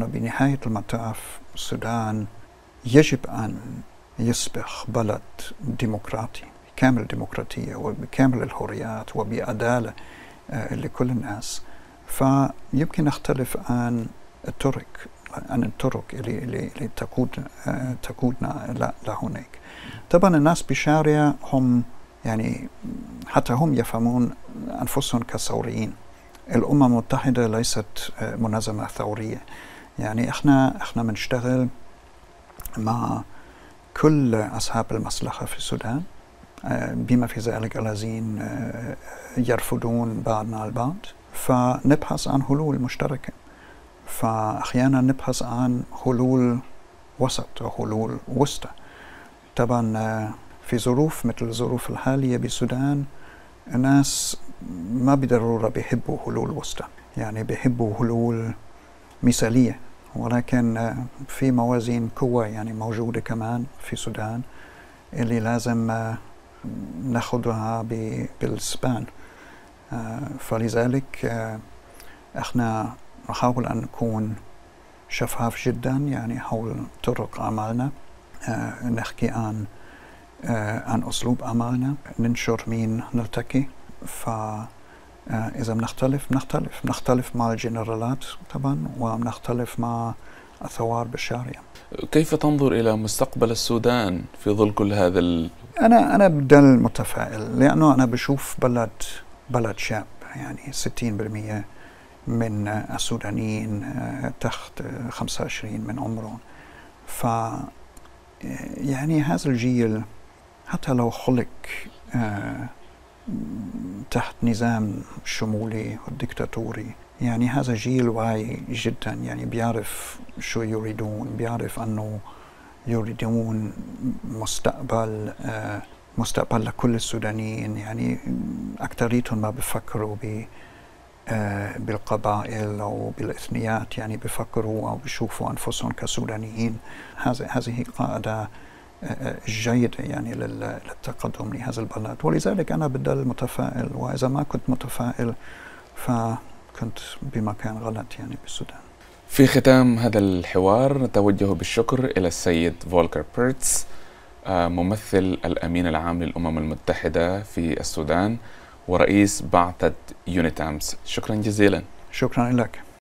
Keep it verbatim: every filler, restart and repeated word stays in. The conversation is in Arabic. نحن بنهاية المطاف السودان يجب أن يصبح بلد ديمقراطي بكامل الديمقراطية وبكامل الحريات وبعدالة لكل الناس. فيمكن نختلف عن الطرق عن الطرق اللي اللي تقود تقودنا لهناك. طبعا الناس بالشارع هم يعني حتى هم يفهمون أنفسهم كثوريين. الأمم المتحدة ليست منظمة ثورية، يعني احنا احنا بنشتغل مع كل أصحاب المصلحة في السودان بما في ذلك الذين يرفضون بعضنا البعض، فنبحث عن حلول مشتركة، فأحيانا نبحث عن حلول وسط وحلول وسطى. طبعا في ظروف مثل الظروف الحالية بالسودان الناس ما بالضرورة بيحبوا حلول وسطى، يعني بيحبوا حلول مثالية، ولكن في موازين قوى يعني موجودة كمان في السودان اللي لازم ناخدها بالسبان. فلذلك احنا نحاول أن نكون شفاف جدا يعني حول طرق عملنا، نحكي عن عن أسلوب عملنا، ننشر مين نلتقي. فإذا بنختلف نختلف نختلف مع الجنرالات طبعا ونختلف مع الثوار بالشارع. كيف تنظر إلى مستقبل السودان في ظل كل هذا ال... أنا أنا بدل متفائل، لأنه أنا بشوف بلد بلد شاب، يعني ستين بالمئة من السودانيين تحت خمسة وعشرين من عمرهم. ف يعني هذا الجيل حتى لو خلق تحت نظام شمولي والدكتاتوري، يعني هذا جيل واعي جدا، يعني بيعرف شو يريدون، بيعرف أنه يريدون مستقبل مستقبل لكل السودانيين. يعني أكثريتهم ما بيفكروا بالقبائل أو بالإثنيات، يعني بيفكروا أو بيشوفوا أنفسهم كسودانيين. هذه قاعدة جيدة يعني للتقدم لهذا البلد، ولذلك أنا بضل متفائل، وإذا ما كنت متفائل فكنت بمكان غلط يعني بالسودان. في ختام هذا الحوار نتوجه بالشكر إلى السيد فولكر بيرتس، ممثل الأمين العام للأمم المتحدة في السودان ورئيس بعثة يونيتامس. شكرا جزيلا. شكرا لك.